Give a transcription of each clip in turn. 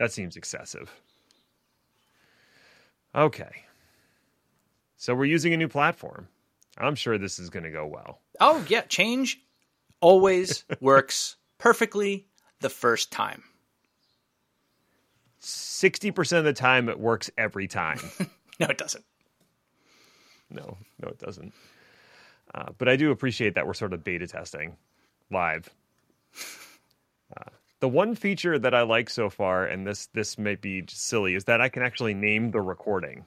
That seems excessive. Okay. So we're using a new platform. I'm sure this is going to go well. Oh, yeah. Change always works perfectly the first time. 60% of the time, it works every time. No, it doesn't. No, it doesn't. But I do appreciate that we're sort of beta testing live. The one feature that I like so far, and this may be silly, is that I can actually name the recording.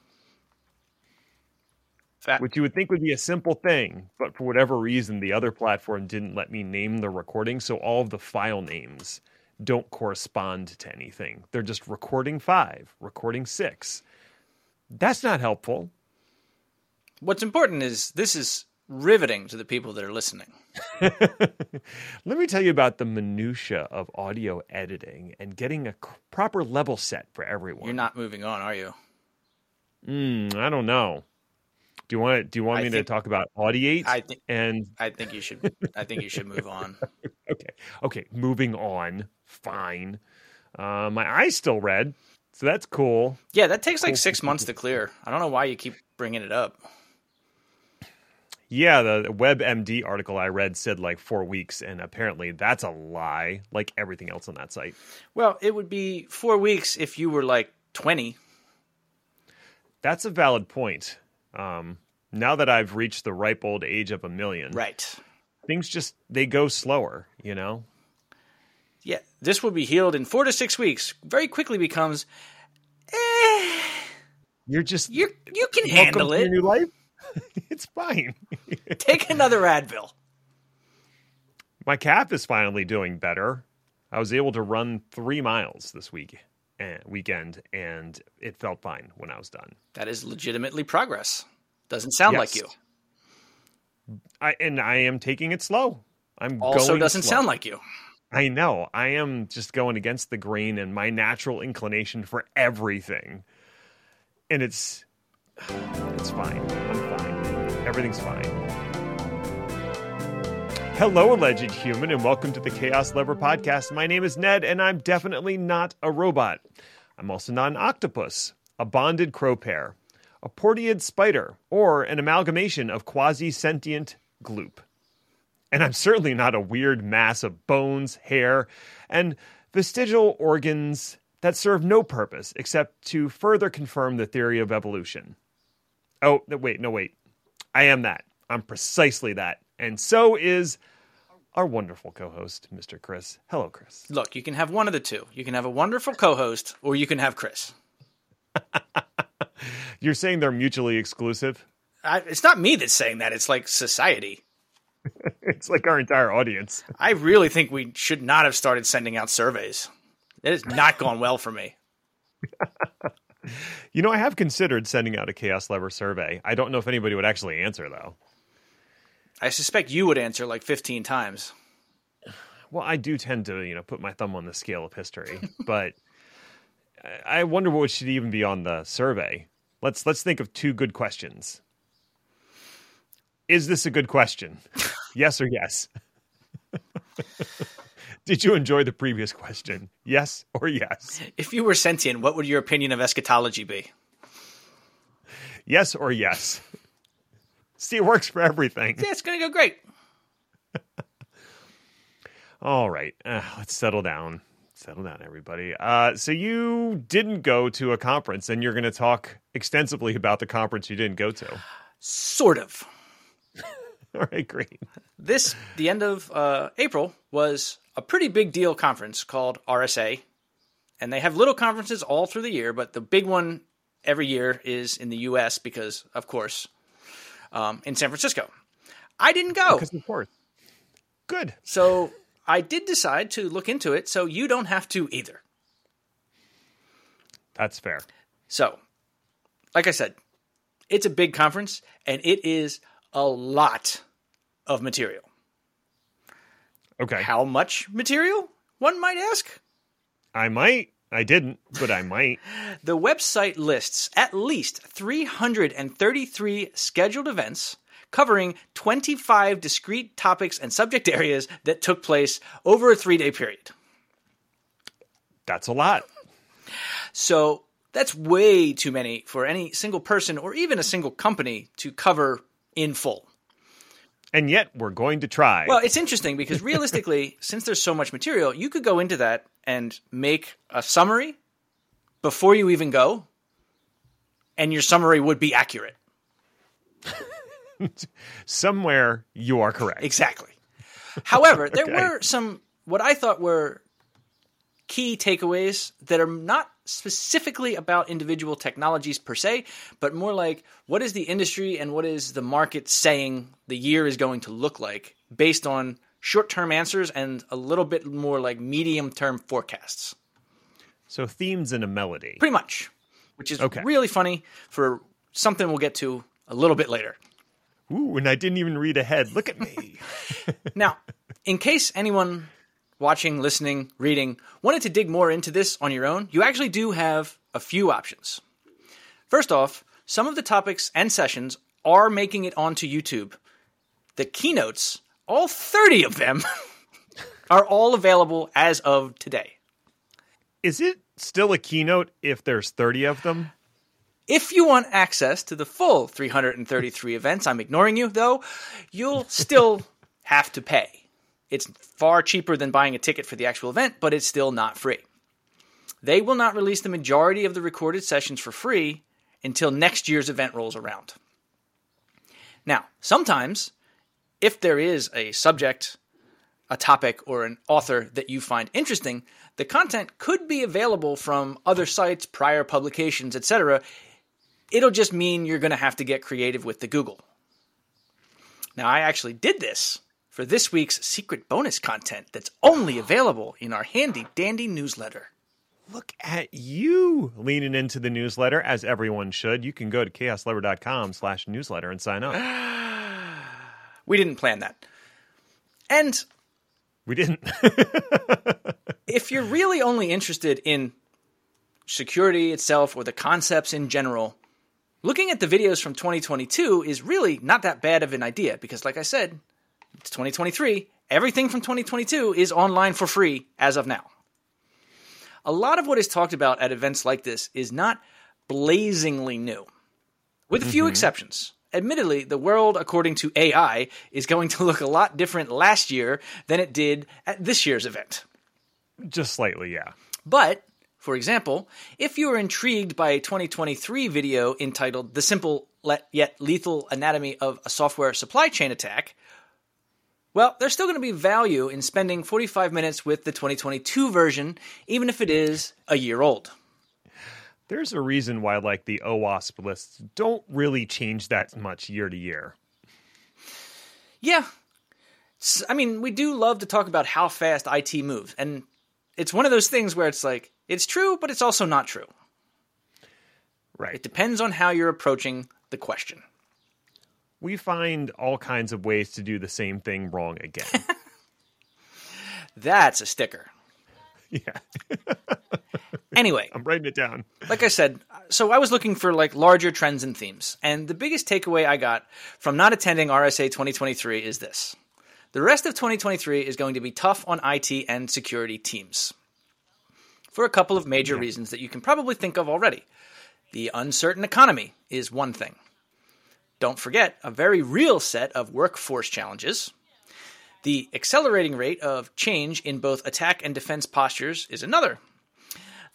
Which you would think would be a simple thing, but for whatever reason, the other platform didn't let me name the recording, so all of the file names don't correspond to anything. They're just recording 5, recording 6. That's not helpful. What's important is this is riveting to the people that are listening. Let me tell you about the minutia of audio editing and getting a proper level set for everyone. You're not moving on, are you? I don't know. Do you want me to talk about Audiate? I think you should move on. Okay. Moving on. Fine. My eyes still red, so that's cool. Yeah, that takes like 6 months to clear. I don't know why you keep bringing it up. Yeah, the WebMD article I read said like 4 weeks, and apparently that's a lie, like everything else on that site. Well, it would be 4 weeks if you were like 20. That's a valid point. Now that I've reached the ripe old age of 1 million, right? Things just, they go slower, you know? Yeah, this will be healed in 4 to 6 weeks. Very quickly becomes, you can handle it. Your new life. It's fine. Take another Advil. My calf is finally doing better. I was able to run 3 miles this weekend, and it felt fine when I was done. That is legitimately progress. Doesn't sound like you. I am taking it slow. I'm also going doesn't slow. Sound like you. I know. I am just going against the grain and my natural inclination for everything. And it's fine. I'm fine. Everything's fine. Hello, alleged human, and welcome to the Chaos Lever podcast. My name is Ned, and I'm definitely not a robot. I'm also not an octopus, a bonded crow pair, a portied spider, or an amalgamation of quasi-sentient gloop. And I'm certainly not a weird mass of bones, hair, and vestigial organs that serve no purpose except to further confirm the theory of evolution. Oh, wait. I am that. I'm precisely that. And so is our wonderful co-host, Mr. Chris. Hello, Chris. Look, you can have one of the two. You can have a wonderful co-host, or you can have Chris. You're saying they're mutually exclusive? It's not me that's saying that. It's like society. It's like our entire audience. I really think we should not have started sending out surveys. It has not gone well for me. You know, I have considered sending out a Chaos Lever survey. I don't know if anybody would actually answer, though. I suspect you would answer like 15 times. Well, I do tend to, put my thumb on the scale of history, but I wonder what should even be on the survey. Let's think of two good questions. Is this a good question? Yes or yes? Did you enjoy the previous question? Yes or yes? If you were sentient, what would your opinion of eschatology be? Yes or yes? See, it works for everything. Yeah, it's going to go great. All right. Let's settle down. Settle down, everybody. So you didn't go to a conference, and you're going to talk extensively about the conference you didn't go to. Sort of. All right, great. The end of April, was a pretty big deal conference called RSA. And they have little conferences all through the year, but the big one every year is in the U.S. because, of course... in San Francisco. I didn't go. Because of course. Good. So I did decide to look into it, so you don't have to either. That's fair. So, like I said, it's a big conference, and it is a lot of material. Okay. How much material, one might ask? I might. I didn't, but I might. The website lists at least 333 scheduled events covering 25 discrete topics and subject areas that took place over a 3-day period. That's a lot. So that's way too many for any single person or even a single company to cover in full. And yet we're going to try. Well, it's interesting because realistically, since there's so much material, you could go into that and make a summary before you even go, and your summary would be accurate. Somewhere you are correct. Exactly. However, there were some, what I thought were key takeaways that are not specifically about individual technologies per se, but more like what is the industry and what is the market saying the year is going to look like based on short-term answers and a little bit more like medium-term forecasts. So themes and a melody. Pretty much, which is really funny for something we'll get to a little bit later. Ooh, and I didn't even read ahead. Look at me. Now, in case anyone watching, listening, reading wanted to dig more into this on your own, you actually do have a few options. First off, some of the topics and sessions are making it onto YouTube. The keynotes, all 30 of them, are all available as of today. Is it still a keynote if there's 30 of them? If you want access to the full 333 events, I'm ignoring you though, you'll still have to pay. It's far cheaper than buying a ticket for the actual event, but it's still not free. They will not release the majority of the recorded sessions for free until next year's event rolls around. Now, sometimes, if there is a subject, a topic, or an author that you find interesting, the content could be available from other sites, prior publications, etc. It'll just mean you're going to have to get creative with the Google. Now, I actually did this for this week's secret bonus content that's only available in our handy-dandy newsletter. Look at you leaning into the newsletter, as everyone should. You can go to chaoslever.com/newsletter and sign up. We didn't plan that. And we didn't. If you're really only interested in security itself or the concepts in general, looking at the videos from 2022 is really not that bad of an idea because, like I said, it's 2023. Everything from 2022 is online for free as of now. A lot of what is talked about at events like this is not blazingly new, with a few exceptions. Admittedly, the world, according to AI, is going to look a lot different last year than it did at this year's event. Just slightly, yeah. But, for example, if you are intrigued by a 2023 video entitled The Simple Yet Lethal Anatomy of a Software Supply Chain Attack, well, there's still going to be value in spending 45 minutes with the 2022 version, even if it is a year old. There's a reason why, like, the OWASP lists don't really change that much year to year. Yeah. I mean, we do love to talk about how fast IT moves. And it's one of those things where it's like, it's true, but it's also not true. Right. It depends on how you're approaching the question. We find all kinds of ways to do the same thing wrong again. That's a sticker. Yeah. Anyway. I'm writing it down. Like I said, so I was looking for like larger trends and themes. And the biggest takeaway I got from not attending RSA 2023 is this. The rest of 2023 is going to be tough on IT and security teams for a couple of major reasons that you can probably think of already. The uncertain economy is one thing. Don't forget a very real set of workforce challenges. The accelerating rate of change in both attack and defense postures is another.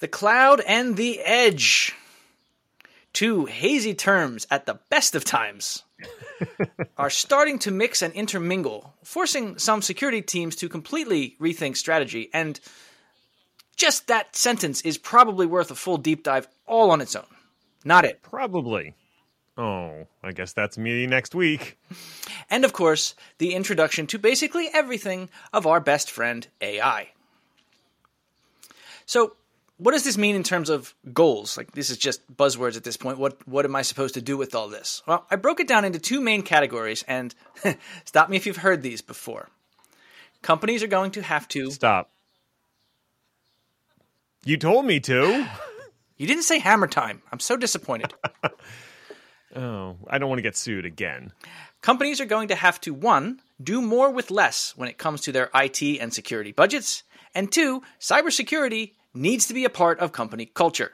The cloud and the edge. Two hazy terms at the best of times are starting to mix and intermingle, forcing some security teams to completely rethink strategy. And just that sentence is probably worth a full deep dive all on its own. Not it. Probably. Oh, I guess that's me next week. And of course, the introduction to basically everything of our best friend, AI. So what does this mean in terms of goals? Like, this is just buzzwords at this point. What am I supposed to do with all this? Well, I broke it down into two main categories, and stop me if you've heard these before. Companies are going to have to... Stop. You told me to. You didn't say hammer time. I'm so disappointed. Oh, I don't want to get sued again. Companies are going to have to, one, do more with less when it comes to their IT and security budgets. And two, cybersecurity needs to be a part of company culture.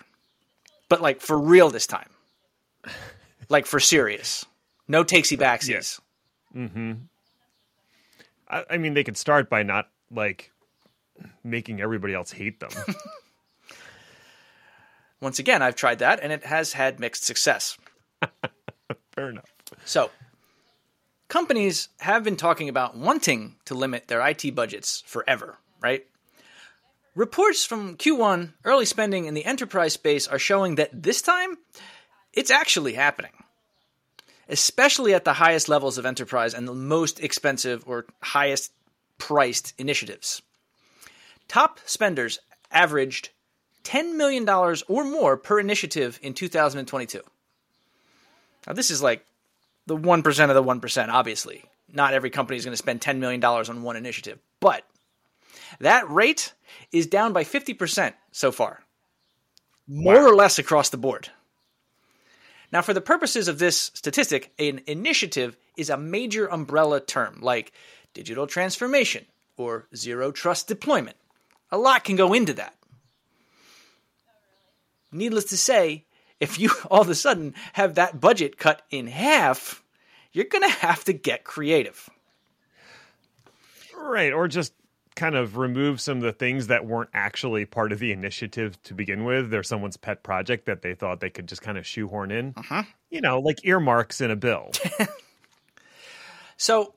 But like for real this time. Like for serious. No takesy-backsies. Yeah. Mm-hmm. I mean, they could start by not like making everybody else hate them. Once again, I've tried that, and it has had mixed success. Fair enough. So companies have been talking about wanting to limit their IT budgets forever, right? Reports from Q1 early spending in the enterprise space are showing that this time it's actually happening, especially at the highest levels of enterprise and the most expensive or highest priced initiatives. Top spenders averaged $10 million or more per initiative in 2022. Now, this is like the 1% of the 1%, obviously. Not every company is going to spend $10 million on one initiative, but that rate is down by 50% so far, more or less across the board. Now, for the purposes of this statistic, an initiative is a major umbrella term like digital transformation or zero trust deployment. A lot can go into that. Needless to say, if you all of a sudden have that budget cut in half, you're going to have to get creative. Right, or just kind of remove some of the things that weren't actually part of the initiative to begin with. They're someone's pet project that they thought they could just kind of shoehorn in. Uh-huh. You know, like earmarks in a bill. So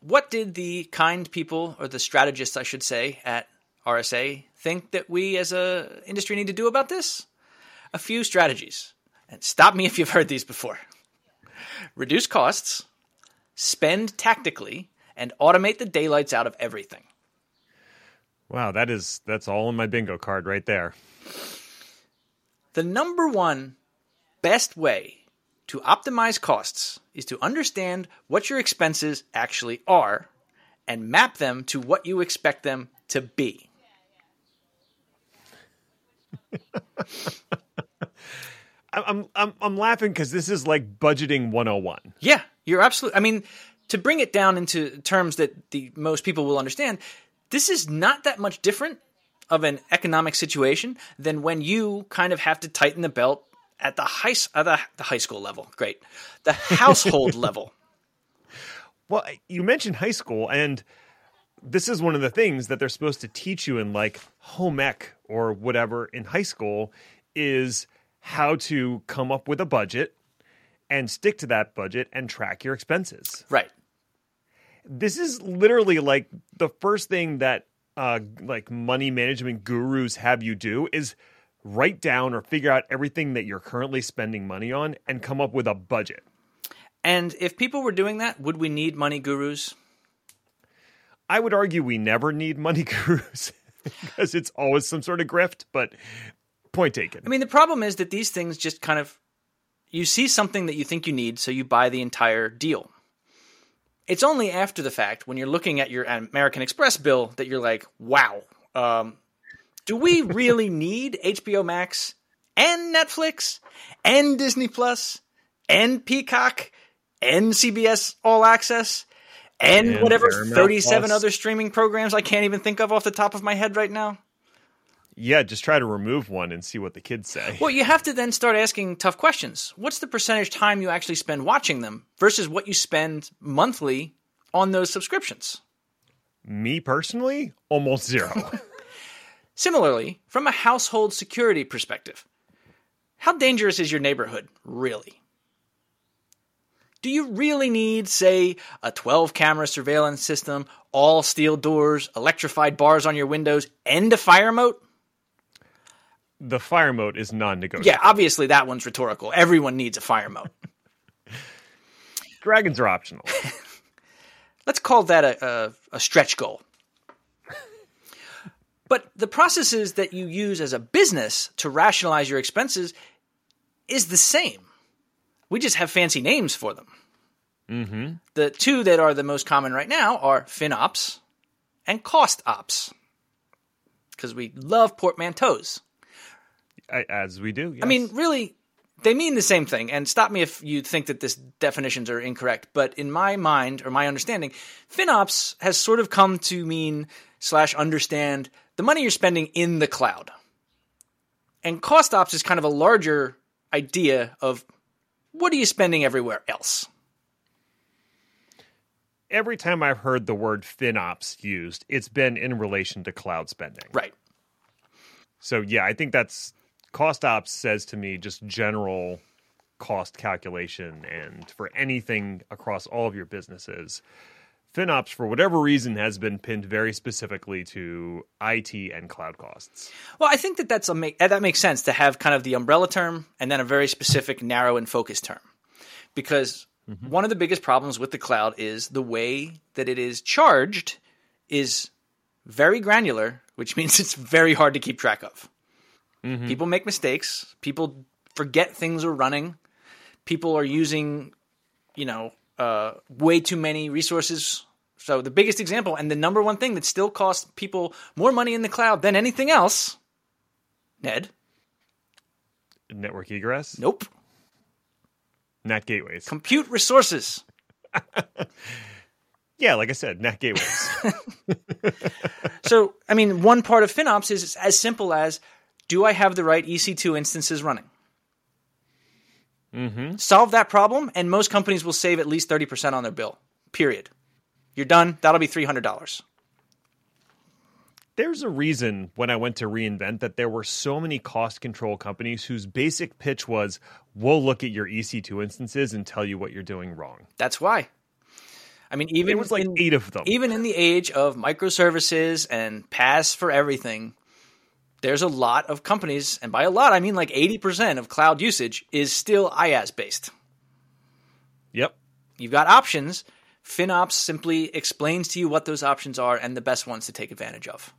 what did the kind people, or the strategists, I should say, at RSA think that we as a industry need to do about this? A few strategies. And stop me if you've heard these before. Reduce costs, spend tactically, and automate the daylights out of everything. Wow, that's all in my bingo card right there. The number one best way to optimize costs is to understand what your expenses actually are and map them to what you expect them to be. I'm laughing because this is like budgeting 101. Yeah, you're absolutely. I mean, to bring it down into terms that the most people will understand, this is not that much different of an economic situation than when you kind of have to tighten the belt at the high school level. Great. The household level. Well, you mentioned high school, and this is one of the things that they're supposed to teach you in like home ec or whatever in high school is how to come up with a budget and stick to that budget and track your expenses. Right. This is literally like the first thing that like money management gurus have you do is write down or figure out everything that you're currently spending money on and come up with a budget. And if people were doing that, would we need money gurus? I would argue we never need money gurus because it's always some sort of grift, but point taken. I mean, the problem is that these things just kind of, you see something that you think you need, so you buy the entire deal. It's only after the fact when you're looking at your American Express bill that you're like, wow, do we really need HBO Max and Netflix and Disney Plus and Peacock and CBS All Access and whatever 37 other streaming programs I can't even think of off the top of my head right now? Yeah, just try to remove one and see what the kids say. Well, you have to then start asking tough questions. What's the percentage time you actually spend watching them versus what you spend monthly on those subscriptions? Me personally, almost zero. Similarly, from a household security perspective, how dangerous is your neighborhood, really? Do you really need, say, a 12-camera surveillance system, all steel doors, electrified bars on your windows, and a fire moat? The fire moat is non-negotiable. Yeah, obviously that one's rhetorical. Everyone needs a fire moat. Dragons are optional. Let's call that a stretch goal. But the processes that you use as a business to rationalize your expenses is the same. We just have fancy names for them. Mm-hmm. The two that are the most common right now are FinOps and CostOps because we love portmanteaus. As we do, yes. I mean, really, they mean the same thing. And stop me if you think that these definitions are incorrect. But in my mind or my understanding, FinOps has sort of come to mean / understand the money you're spending in the cloud. And CostOps is kind of a larger idea of what are you spending everywhere else? Every time I've heard the word FinOps used, it's been in relation to cloud spending. Right. So, yeah, I think that's CostOps says to me just general cost calculation and for anything across all of your businesses. FinOps, for whatever reason, has been pinned very specifically to IT and cloud costs. Well, I think that that makes sense to have kind of the umbrella term and then a very specific, narrow, and focused term. Because one of the biggest problems with the cloud is the way that it is charged is very granular, which means it's very hard to keep track of. Mm-hmm. People make mistakes. People forget things are running. People are using, way too many resources. So the biggest example and the number one thing that still costs people more money in the cloud than anything else, Ned? Network egress? Nope. NAT gateways. Compute resources. Yeah, like I said, NAT gateways. So, I mean, one part of FinOps is as simple as, do I have the right EC2 instances running? Mm-hmm. Solve that problem, and most companies will save at least 30% on their bill, period. You're done. That'll be $300. There's a reason when I went to re:Invent that there were so many cost control companies whose basic pitch was, we'll look at your EC2 instances and tell you what you're doing wrong. That's why. I mean, even it was like 8 of them. Even in the age of microservices and PaaS for everything, there's a lot of companies, and by a lot, I mean like 80% of cloud usage is still IaaS-based. Yep. You've got options. FinOps simply explains to you what those options are and the best ones to take advantage of.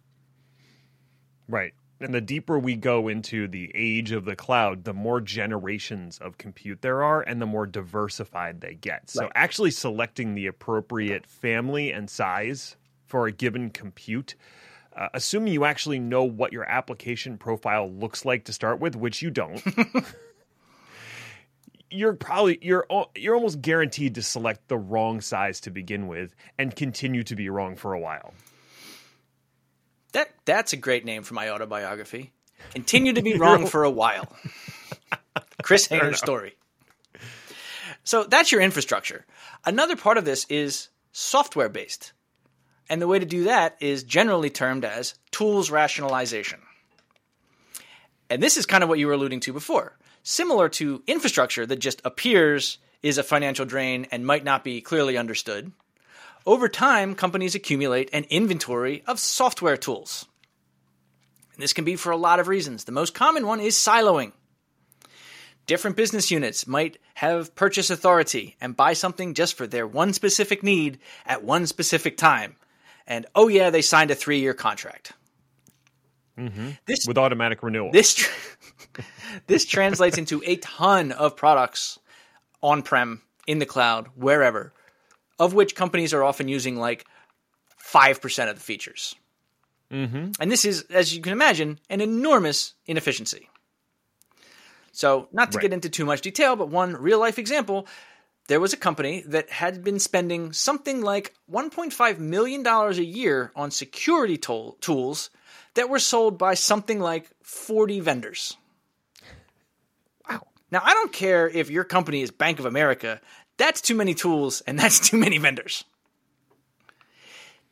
Right. And the deeper we go into the age of the cloud, the more generations of compute there are and the more diversified they get. So actually selecting the appropriate family and size for a given compute, assuming you actually know what your application profile looks like to start with, which you don't, you're almost guaranteed to select the wrong size to begin with and continue to be wrong for a while. That's a great name for my autobiography. Continue to be wrong for a while. Chris Hayner's story. So that's your infrastructure. Another part of this is software-based. And the way to do that is generally termed as tools rationalization. And this is kind of what you were alluding to before. Similar to infrastructure that just appears is a financial drain and might not be clearly understood, over time, companies accumulate an inventory of software tools. And this can be for a lot of reasons. The most common one is siloing. Different business units might have purchase authority and buy something just for their one specific need at one specific time. And, oh yeah, they signed a 3-year contract. Mm-hmm. With automatic renewal. This translates into a ton of products on-prem, in the cloud, wherever, of which companies are often using like 5% of the features. Mm-hmm. And this is, as you can imagine, an enormous inefficiency. So not to get into too much detail, but one real-life example, there was a company that had been spending something like $1.5 million a year on security tools that were sold by something like 40 vendors. Wow. Now, I don't care if your company is Bank of America. That's too many tools, and that's too many vendors.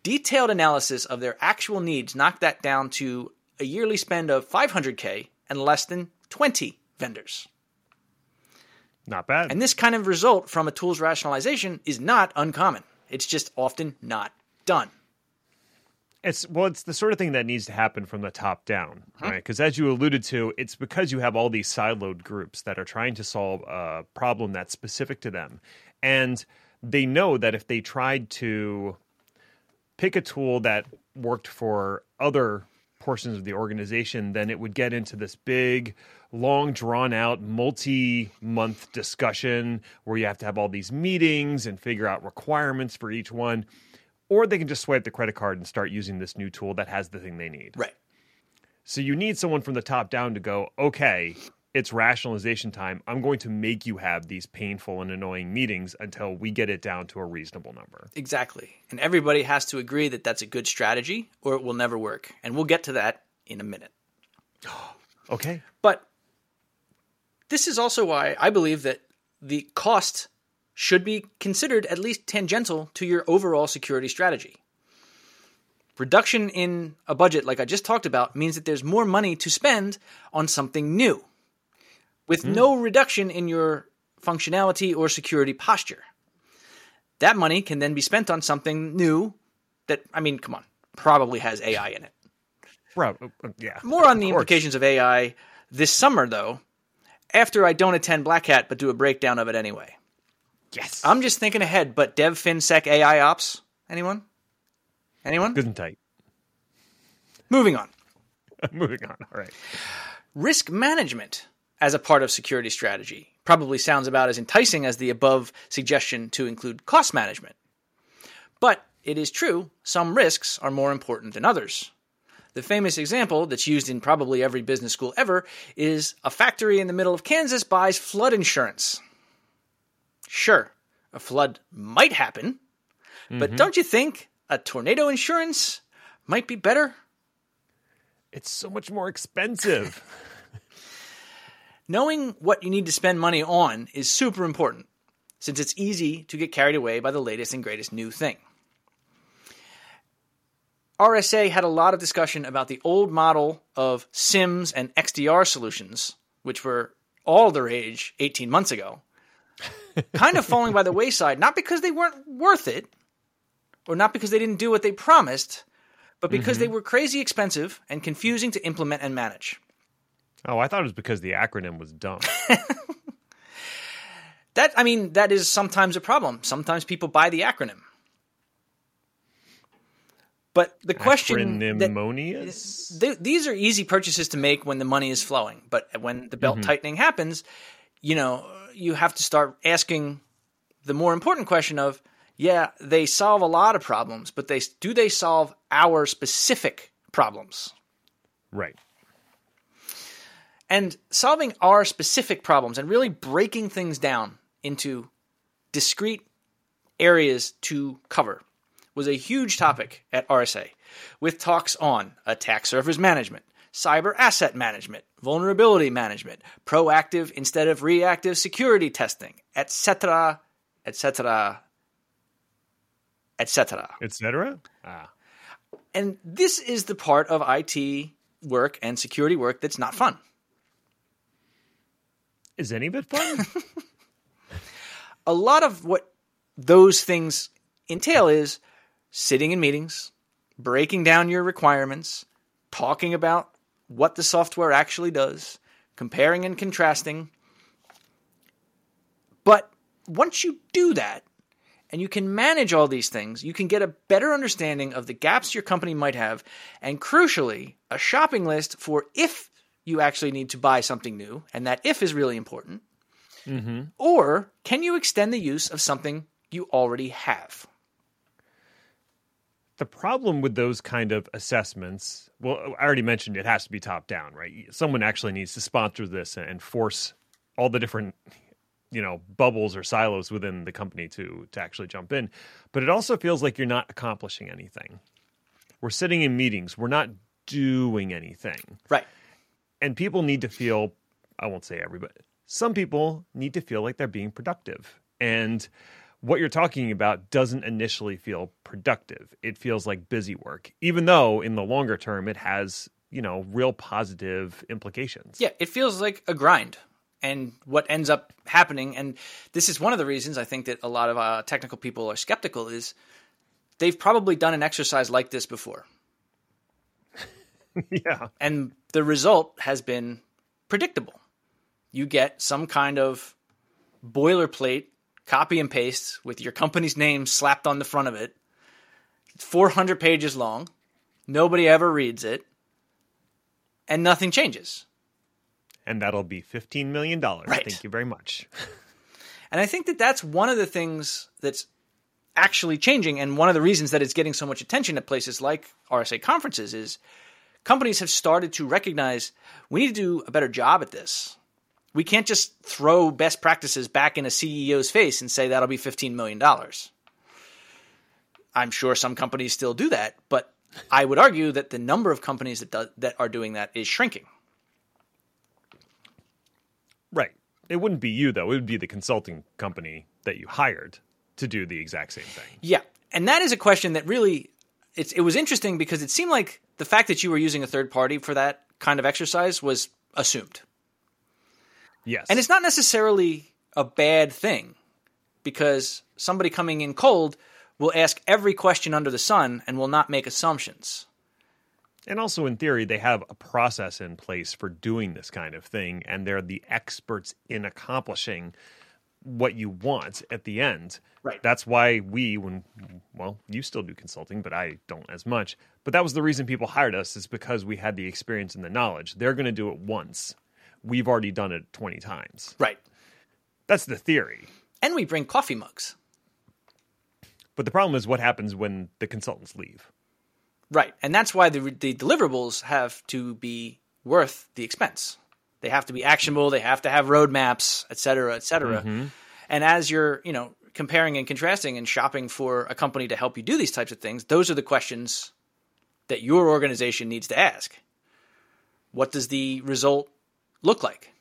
Detailed analysis of their actual needs knocked that down to a yearly spend of $500K and less than 20 vendors. Not bad. And this kind of result from a tools rationalization is not uncommon. It's just often not done. It's the sort of thing that needs to happen from the top down, right? Because as you alluded to, it's because you have all these siloed groups that are trying to solve a problem that's specific to them. And they know that if they tried to pick a tool that worked for other portions of the organization, then it would get into this big, long, drawn-out, multi-month discussion where you have to have all these meetings and figure out requirements for each one. Or they can just swipe the credit card and start using this new tool that has the thing they need. Right. So you need someone from the top down to go, okay, it's rationalization time. I'm going to make you have these painful and annoying meetings until we get it down to a reasonable number. Exactly. And everybody has to agree that that's a good strategy or it will never work. And we'll get to that in a minute. Okay. But this is also why I believe that the cost should be considered at least tangential to your overall security strategy. Reduction in a budget, like I just talked about, means that there's more money to spend on something new with no reduction in your functionality or security posture. That money can then be spent on something new that, I mean, come on, probably has AI in it. Yeah. More on the implications of AI this summer, though, after I don't attend Black Hat but do a breakdown of it anyway. Yes. I'm just thinking ahead, but Dev, FinSec, AI Ops, anyone? Anyone? Good and tight. Moving on. All right. Risk management as a part of security strategy probably sounds about as enticing as the above suggestion to include cost management. But it is true, some risks are more important than others. The famous example that's used in probably every business school ever is a factory in the middle of Kansas buys flood insurance. Sure, a flood might happen, but don't you think a tornado insurance might be better? It's so much more expensive. Knowing what you need to spend money on is super important, since it's easy to get carried away by the latest and greatest new thing. RSA had a lot of discussion about the old model of SIMS and XDR solutions, which were all the rage 18 months ago, kind of falling by the wayside, not because they weren't worth it, or not because they didn't do what they promised, but because they were crazy expensive and confusing to implement and manage. Oh, I thought it was because the acronym was dumb. That is sometimes a problem. Sometimes people buy the acronym. But the question that these are easy purchases to make when the money is flowing, but when the belt tightening happens, you have to start asking the more important question of, yeah, they solve a lot of problems, but do they solve our specific problems? Right. And solving our specific problems and really breaking things down into discrete areas to cover was a huge topic at RSA, with talks on attack surface management, cyber asset management, vulnerability management, proactive instead of reactive security testing, etc., etc., etc. Etc.? Ah. And this is the part of IT work and security work that's not fun. Is any of it fun? A lot of what those things entail is sitting in meetings, breaking down your requirements, talking about what the software actually does, comparing and contrasting. But once you do that, and you can manage all these things, you can get a better understanding of the gaps your company might have, and crucially, a shopping list for if you actually need to buy something new, and that if is really important, or can you extend the use of something you already have? The problem with those kind of assessments, well, I already mentioned it has to be top-down, right? Someone actually needs to sponsor this and force all the different bubbles or silos within the company to actually jump in. But it also feels like you're not accomplishing anything. We're sitting in meetings. We're not doing anything. Right. And people need to feel, I won't say everybody, some people need to feel like they're being productive. And what you're talking about doesn't initially feel productive. It feels like busy work, even though in the longer term it has, real positive implications. Yeah, it feels like a grind. And what ends up happening, and this is one of the reasons I think that a lot of technical people are skeptical, is they've probably done an exercise like this before. Yeah. And the result has been predictable. You get some kind of boilerplate copy and paste with your company's name slapped on the front of it. It's 400 pages long. Nobody ever reads it. And nothing changes. And that'll be $15 million. Right. Thank you very much. And I think that that's one of the things that's actually changing, and one of the reasons that it's getting so much attention at places like RSA conferences is companies have started to recognize we need to do a better job at this. We can't just throw best practices back in a CEO's face and say that'll be $15 million. I'm sure some companies still do that, but I would argue that the number of companies that are doing that is shrinking. It wouldn't be you, though. It would be the consulting company that you hired to do the exact same thing. Yeah. And that is a question that really it was interesting, because it seemed like the fact that you were using a third party for that kind of exercise was assumed. Yes. And it's not necessarily a bad thing, because somebody coming in cold will ask every question under the sun and will not make assumptions. And also, in theory, they have a process in place for doing this kind of thing, and they're the experts in accomplishing what you want at the end. Right. That's why you still do consulting, but I don't as much. But that was the reason people hired us, is because we had the experience and the knowledge. They're going to do it once. We've already done it 20 times. Right. That's the theory. And we bring coffee mugs. But the problem is what happens when the consultants leave. Right, and that's why the deliverables have to be worth the expense. They have to be actionable. They have to have roadmaps, et cetera, et cetera. Mm-hmm. And as you're, comparing and contrasting and shopping for a company to help you do these types of things, those are the questions that your organization needs to ask. What does the result look like?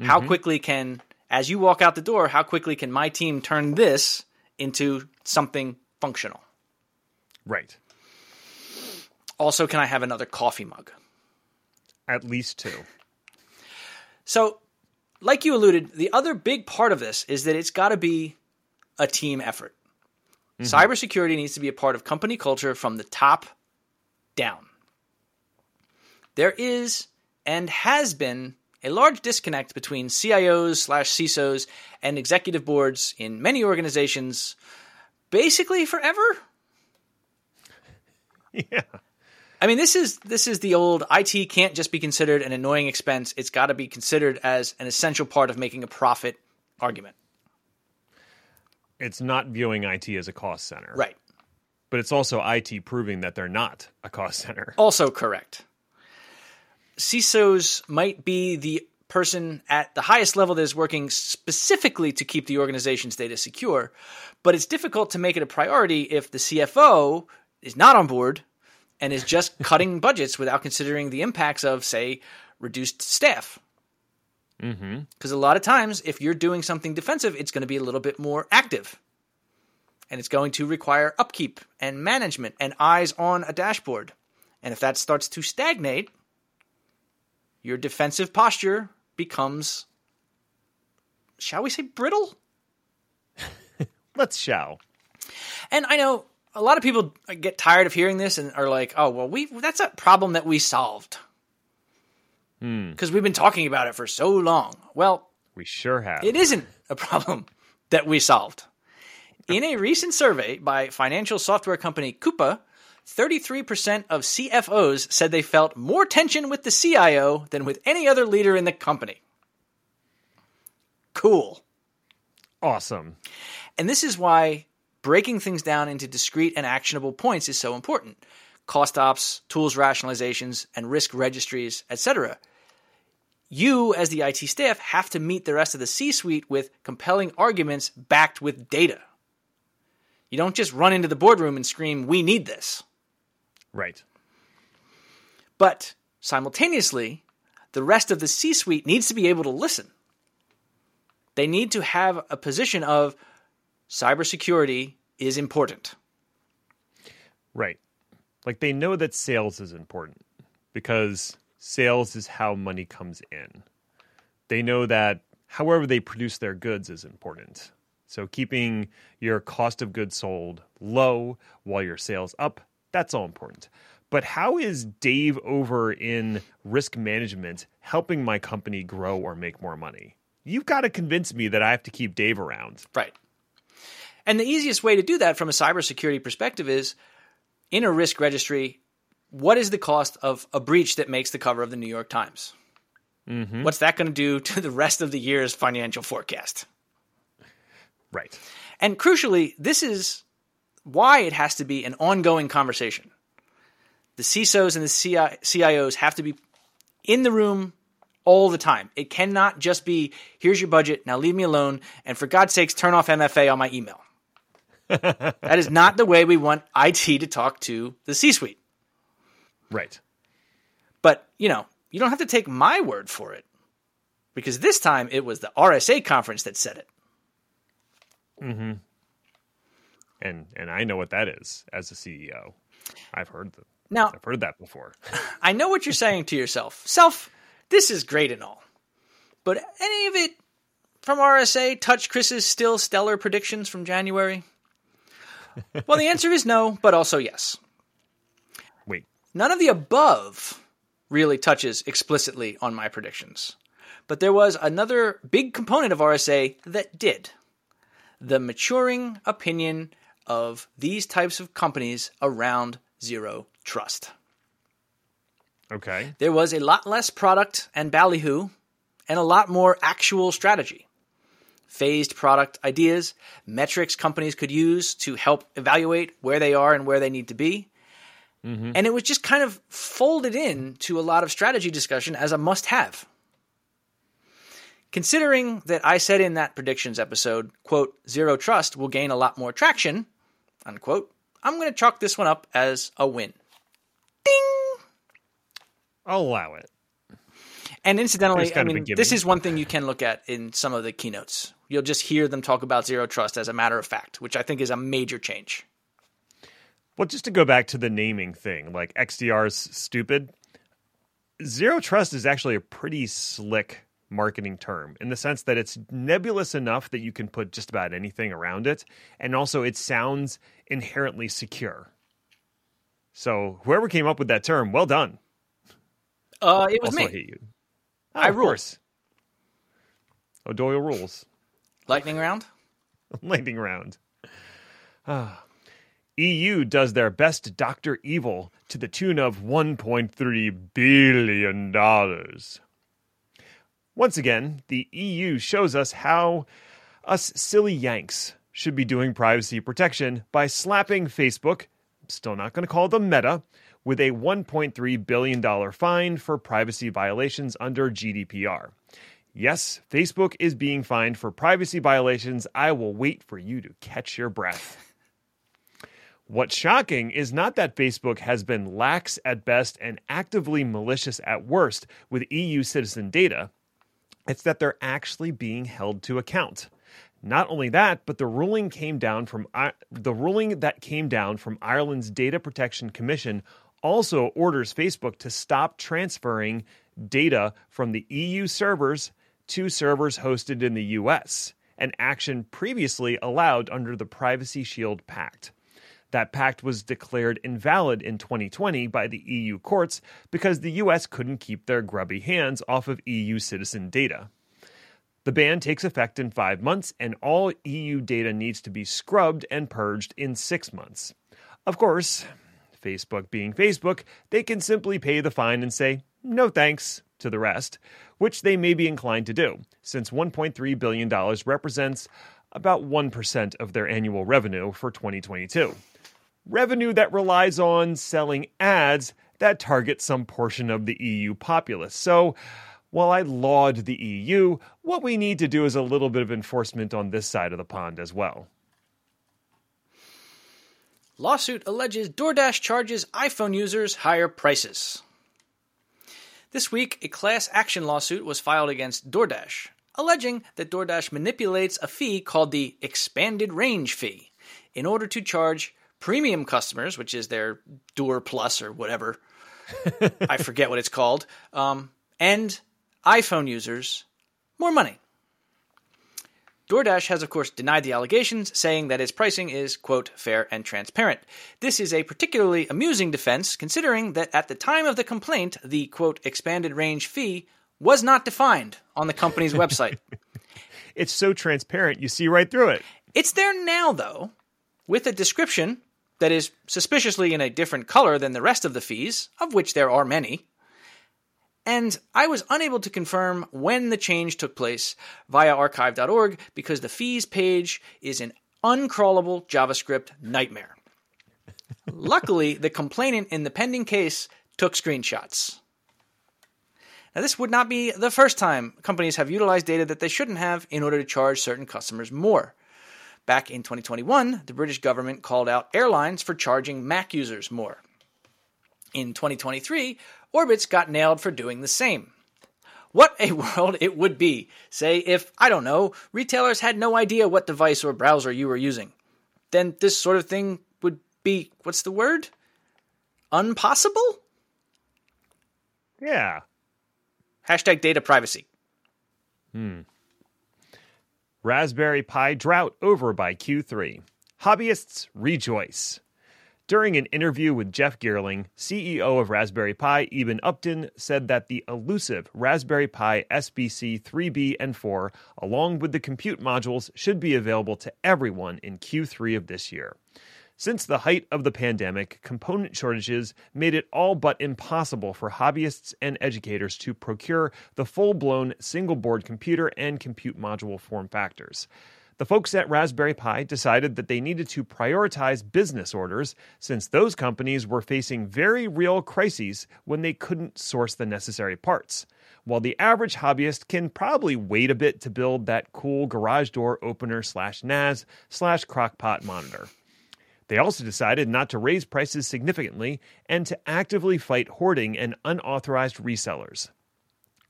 Mm-hmm. How quickly can, as you walk out the door, how quickly can my team turn this into something functional? Right. Also, can I have another coffee mug? At least two. So, like you alluded, the other big part of this is that it's got to be a team effort. Mm-hmm. Cybersecurity needs to be a part of company culture from the top down. There is and has been a large disconnect between CIOs/CISOs and executive boards in many organizations, basically forever. Yeah. I mean, this is the old IT can't just be considered an annoying expense. It's got to be considered as an essential part of making a profit argument. It's not viewing IT as a cost center. Right. But it's also IT proving that they're not a cost center. Also correct. CISOs might be the person at the highest level that is working specifically to keep the organization's data secure, but it's difficult to make it a priority if the CFO is not on board and is just cutting budgets without considering the impacts of, say, reduced staff. Because a lot of times, if you're doing something defensive, it's going to be a little bit more active. And it's going to require upkeep and management and eyes on a dashboard. And if that starts to stagnate, your defensive posture becomes, shall we say, brittle? Let's shall. And I know a lot of people get tired of hearing this and are like, oh, well, that's a problem that we solved because we've been talking about it for so long. Well, we sure have. It isn't a problem that we solved. In a recent survey by financial software company Coupa, 33% of CFOs said they felt more tension with the CIO than with any other leader in the company. Cool. Awesome. And this is why breaking things down into discrete and actionable points is so important. Cost ops, tools rationalizations, and risk registries, etc. You, as the IT staff, have to meet the rest of the C-suite with compelling arguments backed with data. You don't just run into the boardroom and scream, we need this. Right. But simultaneously, the rest of the C-suite needs to be able to listen. They need to have a position of, cybersecurity is important. Right. Like they know that sales is important because sales is how money comes in. They know that however they produce their goods is important. So keeping your cost of goods sold low while your sales up, that's all important. But how is Dave over in risk management helping my company grow or make more money? You've got to convince me that I have to keep Dave around. Right. And the easiest way to do that from a cybersecurity perspective is, in a risk registry, what is the cost of a breach that makes the cover of the New York Times? Mm-hmm. What's that going to do to the rest of the year's financial forecast? Right. And crucially, this is why it has to be an ongoing conversation. The CISOs and the CIOs have to be in the room all the time. It cannot just be, here's your budget, now leave me alone, and for God's sakes, turn off MFA on my email. That is not the way we want IT to talk to the C-suite. Right. But, you don't have to take my word for it. because this time it was the RSA conference that said it. Mm-hmm. And I know what that is as a CEO. I've heard that before. I know what you're saying to yourself. Self, this is great and all, but any of it from RSA touch Chris's still stellar predictions from January? Well, the answer is no, but also yes. Wait. None of the above really touches explicitly on my predictions. But there was another big component of RSA that did. The maturing opinion of these types of companies around zero trust. Okay. There was a lot less product and ballyhoo and a lot more actual strategy. Phased product ideas, metrics companies could use to help evaluate where they are and where they need to be. Mm-hmm. And it was just kind of folded in to a lot of strategy discussion as a must-have. Considering that I said in that predictions episode, quote, zero trust will gain a lot more traction, unquote, I'm going to chalk this one up as a win. Ding! I'll allow it. And incidentally, I mean, this is one thing you can look at in some of the keynotes. You'll just hear them talk about zero trust as a matter of fact, which I think is a major change. Well, just to go back to the naming thing, like XDR's stupid, zero trust is actually a pretty slick marketing term in the sense that it's nebulous enough that you can put just about anything around it. And also it sounds inherently secure. So whoever came up with that term, well done. It was also me. I hate you. Oh, I rules. O'Doyle rules. Lightning round? Lightning round. EU does their best Dr. Evil to the tune of $1.3 billion. Once again, the EU shows us how us silly Yanks should be doing privacy protection by slapping Facebook, I'm still not going to call them Meta, with a $1.3 billion fine for privacy violations under GDPR. Yes, Facebook is being fined for privacy violations. I will wait for you to catch your breath. What's shocking is not that Facebook has been lax at best and actively malicious at worst with EU citizen data. It's that they're actually being held to account. Not only that, but the ruling that came down from Ireland's Data Protection Commission also orders Facebook to stop transferring data from the EU servers to servers hosted in the US, an action previously allowed under the Privacy Shield Pact. That pact was declared invalid in 2020 by the EU courts because the US couldn't keep their grubby hands off of EU citizen data. The ban takes effect in 5 months, and all EU data needs to be scrubbed and purged in 6 months. Of course, Facebook being Facebook, they can simply pay the fine and say, no thanks, to the rest, which they may be inclined to do, since $1.3 billion represents about 1% of their annual revenue for 2022. Revenue that relies on selling ads that target some portion of the EU populace. So, while I laud the EU, what we need to do is a little bit of enforcement on this side of the pond as well. Lawsuit alleges DoorDash charges iPhone users higher prices. This week, a class action lawsuit was filed against DoorDash, alleging that DoorDash manipulates a fee called the expanded range fee in order to charge premium customers, which is their Door Plus or whatever, I forget what it's called, and iPhone users more money. DoorDash has, of course, denied the allegations, saying that its pricing is, quote, fair and transparent. This is a particularly amusing defense, considering that at the time of the complaint, the, quote, expanded range fee was not defined on the company's website. It's so transparent, you see right through it. It's there now, though, with a description that is suspiciously in a different color than the rest of the fees, of which there are many. And I was unable to confirm when the change took place via archive.org because the fees page is an uncrawlable JavaScript nightmare. Luckily, the complainant in the pending case took screenshots. Now, this would not be the first time companies have utilized data that they shouldn't have in order to charge certain customers more. Back in 2021, the British government called out airlines for charging Mac users more. In 2023, Orbitz got nailed for doing the same. What a world it would be, say, if, I don't know, retailers had no idea what device or browser you were using. Then this sort of thing would be, what's the word? Unpossible? Yeah. Hashtag data privacy. Raspberry Pi drought over by Q3. Hobbyists rejoice. During an interview with Jeff Geerling, CEO of Raspberry Pi, Eben Upton, said that the elusive Raspberry Pi SBC 3B and 4, along with the compute modules, should be available to everyone in Q3 of this year. Since the height of the pandemic, component shortages made it all but impossible for hobbyists and educators to procure the full-blown single-board computer and compute module form factors. The folks at Raspberry Pi decided that they needed to prioritize business orders, since those companies were facing very real crises when they couldn't source the necessary parts. While the average hobbyist can probably wait a bit to build that cool garage door opener /NAS/crockpot monitor. They also decided not to raise prices significantly and to actively fight hoarding and unauthorized resellers.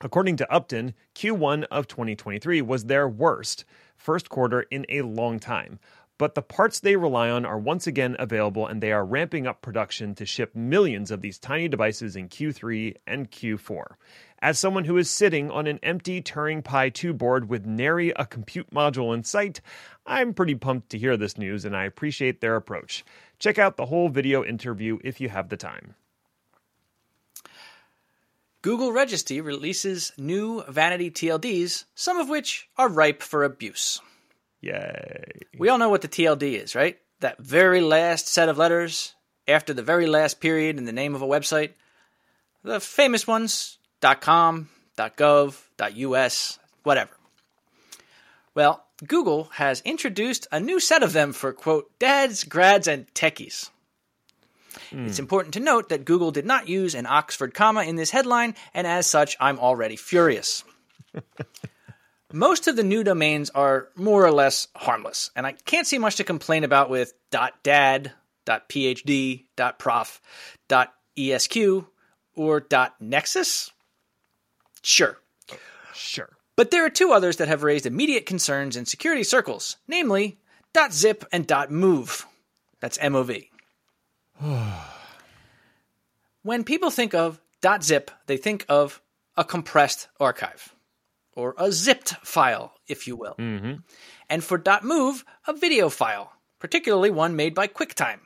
According to Upton, Q1 of 2023 was their worst first quarter in a long time, but the parts they rely on are once again available, and they are ramping up production to ship millions of these tiny devices in Q3 and Q4. As someone who is sitting on an empty Turing Pi 2 board with nary a compute module in sight, I'm pretty pumped to hear this news, and I appreciate their approach. Check out the whole video interview if you have the time. Google Registry releases new vanity TLDs, some of which are ripe for abuse. Yay. We all know what the TLD is, right? That very last set of letters after the very last period in the name of a website. The famous ones... .com, .gov, .us, whatever. Well, Google has introduced a new set of them for, quote, dads, grads, and techies. It's important to note that Google did not use an Oxford comma in this headline, and as such, I'm already furious. Most of the new domains are more or less harmless, and I can't see much to complain about with .dad, .phd, .prof, .esq, or .nexus. Sure. But there are two others that have raised immediate concerns in security circles, namely .zip and .mov. That's MOV. When people think of .zip, they think of a compressed archive, or a zipped file, if you will. Mm-hmm. And for .mov, a video file, particularly one made by QuickTime.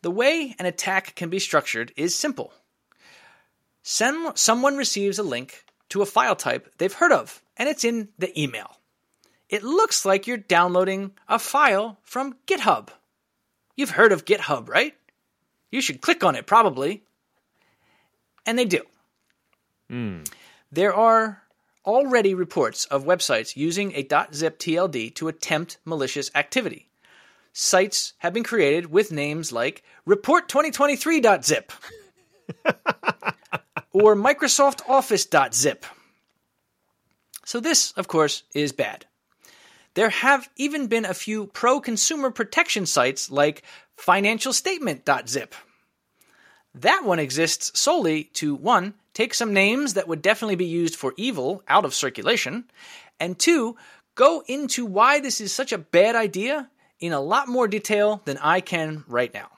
The way an attack can be structured is simple. Someone receives a link to a file type they've heard of, and it's in the email. It looks like you're downloading a file from GitHub. You've heard of GitHub, right? You should click on it, probably. And they do. There are already reports of websites using a .zip TLD to attempt malicious activity. Sites have been created with names like report2023.zip. or Microsoft Office.zip. So this, of course, is bad. There have even been a few pro-consumer protection sites like financialstatement.zip. That one exists solely to, one, take some names that would definitely be used for evil out of circulation, and two, go into why this is such a bad idea in a lot more detail than I can right now.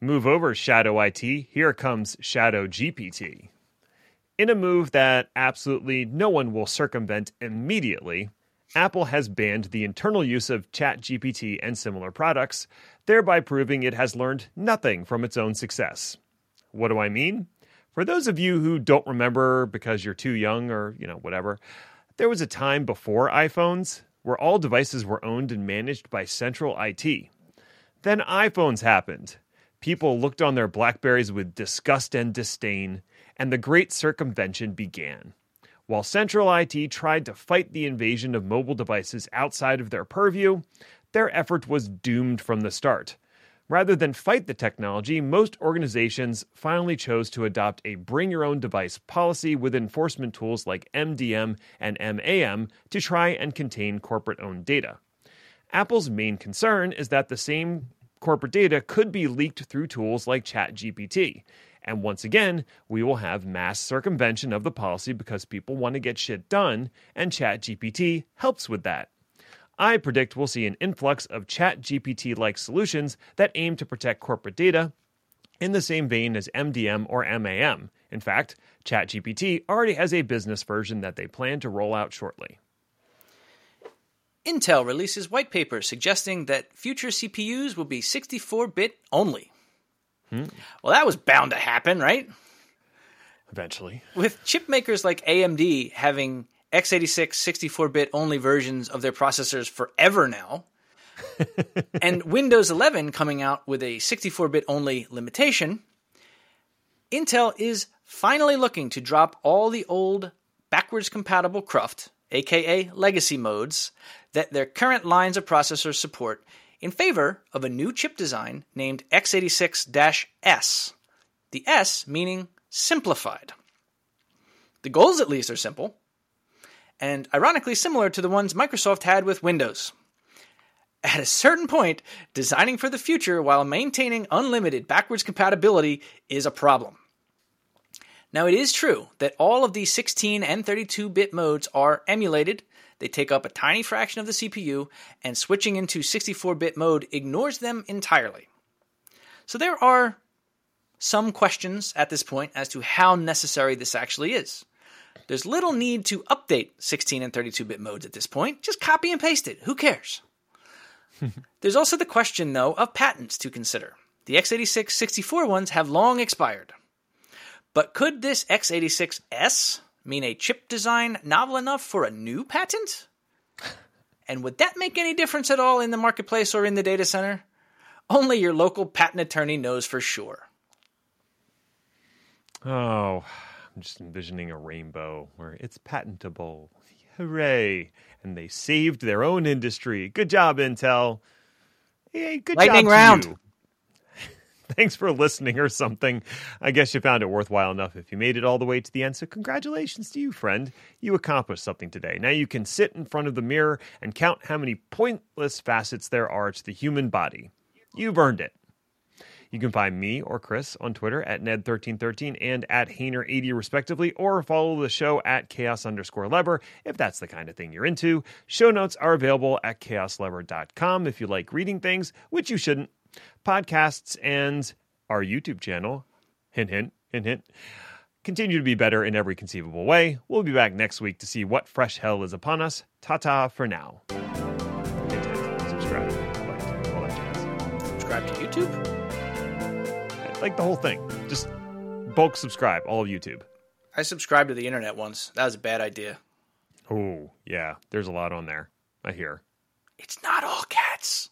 Move over, Shadow IT. Here comes Shadow GPT. In a move that absolutely no one will circumvent immediately, Apple has banned the internal use of ChatGPT and similar products, thereby proving it has learned nothing from its own success. What do I mean? For those of you who don't remember because you're too young or, whatever, there was a time before iPhones where all devices were owned and managed by central IT. Then iPhones happened. People looked on their Blackberries with disgust and disdain, and the great circumvention began. While central IT tried to fight the invasion of mobile devices outside of their purview, their effort was doomed from the start. Rather than fight the technology, most organizations finally chose to adopt a bring-your-own-device policy with enforcement tools like MDM and MAM to try and contain corporate-owned data. Apple's main concern is that the same corporate data could be leaked through tools like ChatGPT, And once again, we will have mass circumvention of the policy because people want to get shit done, and ChatGPT helps with that. I predict we'll see an influx of ChatGPT-like solutions that aim to protect corporate data in the same vein as MDM or MAM. In fact, ChatGPT already has a business version that they plan to roll out shortly. Intel releases white paper suggesting that future CPUs will be 64-bit only. Well, that was bound to happen, right? Eventually. With chip makers like AMD having x86 64-bit only versions of their processors forever now, and Windows 11 coming out with a 64-bit only limitation, Intel is finally looking to drop all the old backwards compatible cruft, aka legacy modes, that their current lines of processors support in favor of a new chip design named x86-S, the S meaning simplified. The goals, at least, are simple, and ironically similar to the ones Microsoft had with Windows. At a certain point, designing for the future while maintaining unlimited backwards compatibility is a problem. Now, it is true that all of the 16 and 32-bit modes are emulated. They take up a tiny fraction of the CPU, and switching into 64-bit mode ignores them entirely. So there are some questions at this point as to how necessary this actually is. There's little need to update 16 and 32-bit modes at this point. Just copy and paste it. Who cares? There's also the question, though, of patents to consider. The x86 64 ones have long expired. But could this x86S mean a chip design novel enough for a new patent? And would that make any difference at all in the marketplace or in the data center? Only your local patent attorney knows for sure. Oh, I'm just envisioning a rainbow where it's patentable. Hooray. And they saved their own industry. Good job, Intel. Hey, good lightning job round. You. Thanks for listening or something. I guess you found it worthwhile enough if you made it all the way to the end. So congratulations to you, friend. You accomplished something today. Now you can sit in front of the mirror and count how many pointless facets there are to the human body. You've earned it. You can find me or Chris on Twitter at Ned1313 and at Hainer80 respectively, or follow the show at Chaos_Lever if that's the kind of thing you're into. Show notes are available at chaoslever.com if you like reading things, which you shouldn't. Podcasts and our YouTube channel, hint, hint, hint, hint, continue to be better in every conceivable way. We'll be back next week to see what fresh hell is upon us. Ta-ta for now. Hint, hint, subscribe. Like, all that jazz. Subscribe to YouTube? Like the whole thing. Just bulk subscribe, all of YouTube. I subscribed to the internet once. That was a bad idea. Oh, yeah. There's a lot on there, I hear. It's not all cats.